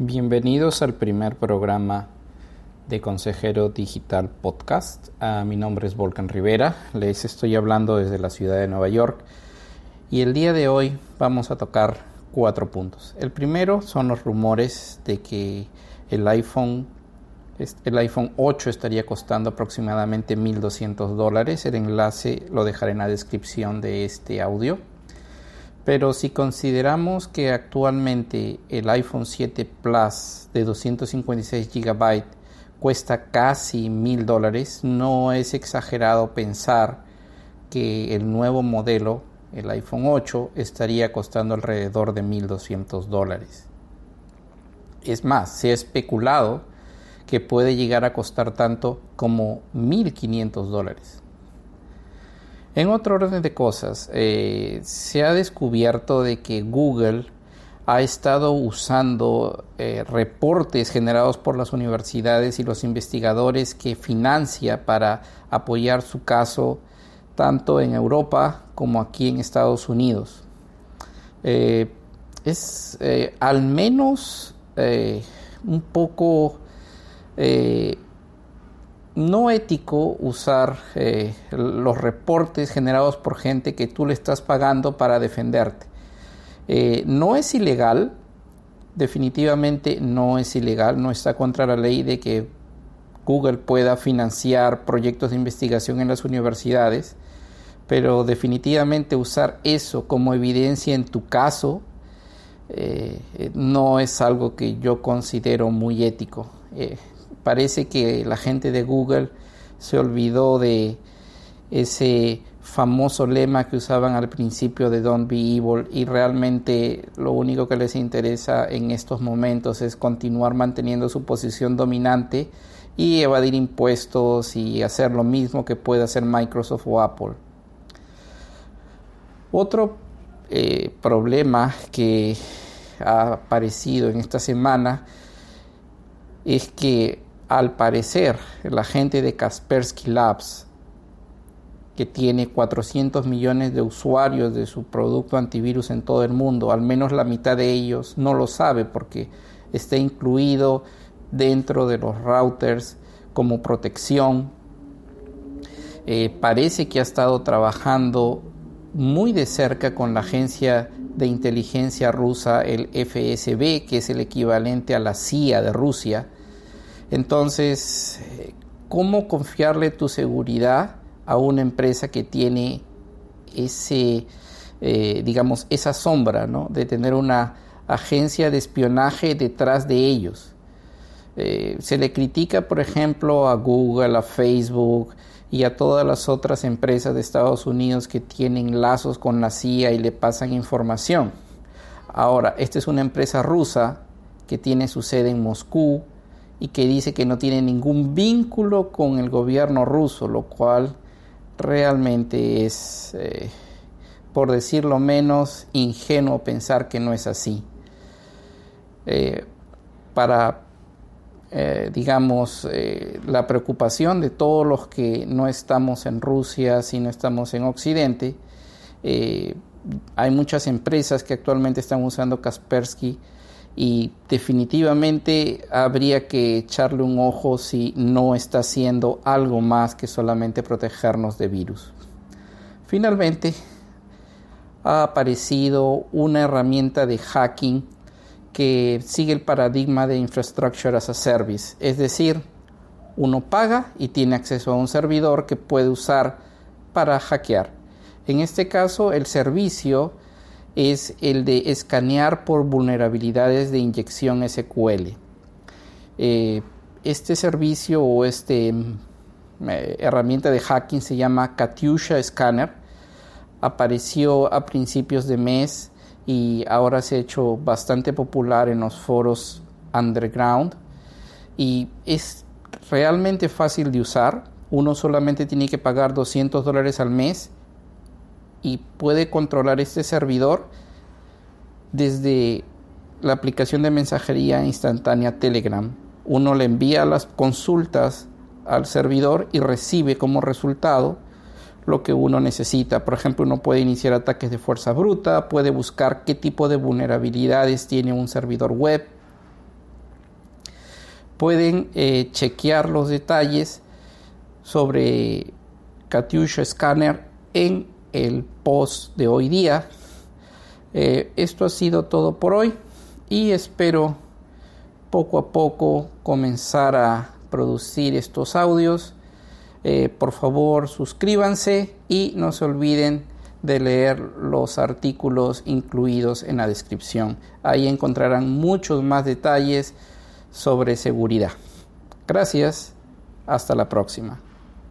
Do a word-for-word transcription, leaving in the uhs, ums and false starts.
Bienvenidos al primer programa de Consejero Digital Podcast. Uh, mi nombre es Volcan Rivera, les estoy hablando desde la ciudad de Nueva York y el día de hoy vamos a tocar cuatro puntos. El primero son los rumores de que el iPhone, el iPhone ocho estaría costando aproximadamente mil doscientos dólares. El enlace lo dejaré en la descripción de este audio. Pero si consideramos que actualmente el iPhone siete Plus de doscientos cincuenta y seis gigabytes cuesta casi mil dólares, no es exagerado pensar que el nuevo modelo, el iPhone ocho, estaría costando alrededor de mil doscientos dólares. Es más, se ha especulado que puede llegar a costar tanto como mil quinientos dólares. En otro orden de cosas, eh, se ha descubierto de que Google ha estado usando eh, reportes generados por las universidades y los investigadores que financia para apoyar su caso tanto en Europa como aquí en Estados Unidos. Eh, es eh, al menos eh, un poco eh, no ético usar eh, los reportes generados por gente que tú le estás pagando para defenderte. Eh, no es ilegal, definitivamente no es ilegal, no está contra la ley de que Google pueda financiar proyectos de investigación en las universidades, pero definitivamente usar eso como evidencia en tu caso eh, no es algo que yo considero muy ético. Eh, Parece que la gente de Google se olvidó de ese famoso lema que usaban al principio de Don't Be Evil y realmente lo único que les interesa en estos momentos es continuar manteniendo su posición dominante y evadir impuestos y hacer lo mismo que puede hacer Microsoft o Apple. Otro eh, problema que ha aparecido en esta semana es que al parecer, la gente de Kaspersky Labs, que tiene cuatrocientos millones de usuarios de su producto antivirus en todo el mundo, al menos la mitad de ellos no lo sabe porque está incluido dentro de los routers como protección. Eh, parece que ha estado trabajando muy de cerca con la agencia de inteligencia rusa, el F S B, que es el equivalente a la C I A de Rusia. Entonces, ¿cómo confiarle tu seguridad a una empresa que tiene ese, eh, digamos, esa sombra, ¿no?, de tener una agencia de espionaje detrás de ellos? Eh, se le critica, por ejemplo, a Google, a Facebook y a todas las otras empresas de Estados Unidos que tienen lazos con la C I A y le pasan información. Ahora, esta es una empresa rusa que tiene su sede en Moscú y que dice que no tiene ningún vínculo con el gobierno ruso, lo cual realmente es, eh, por decirlo menos, ingenuo pensar que no es así. Eh, para, eh, digamos, eh, la preocupación de todos los que no estamos en Rusia, si no estamos en Occidente, eh, hay muchas empresas que actualmente están usando Kaspersky y definitivamente habría que echarle un ojo si no está haciendo algo más que solamente protegernos de virus. Finalmente, ha aparecido una herramienta de hacking que sigue el paradigma de Infrastructure as a Service. Es decir, uno paga y tiene acceso a un servidor que puede usar para hackear. En este caso, el servicio es el de escanear por vulnerabilidades de inyección S Q L. Eh, este servicio o esta eh, herramienta de hacking se llama Katyusha Scanner. Apareció a principios de mes y ahora se ha hecho bastante popular en los foros underground. Y es realmente fácil de usar. Uno solamente tiene que pagar doscientos dólares al mes y puede controlar este servidor desde la aplicación de mensajería instantánea Telegram. Uno le envía las consultas al servidor y recibe como resultado lo que uno necesita. Por ejemplo, uno puede iniciar ataques de fuerza bruta, puede buscar qué tipo de vulnerabilidades tiene un servidor web, pueden eh, chequear los detalles sobre Katyusha Scanner en el post de hoy día. Eh, esto ha sido todo por hoy y espero poco a poco comenzar a producir estos audios. Eh, por favor, suscríbanse y no se olviden de leer los artículos incluidos en la descripción. Ahí encontrarán muchos más detalles sobre seguridad. Gracias, hasta la próxima.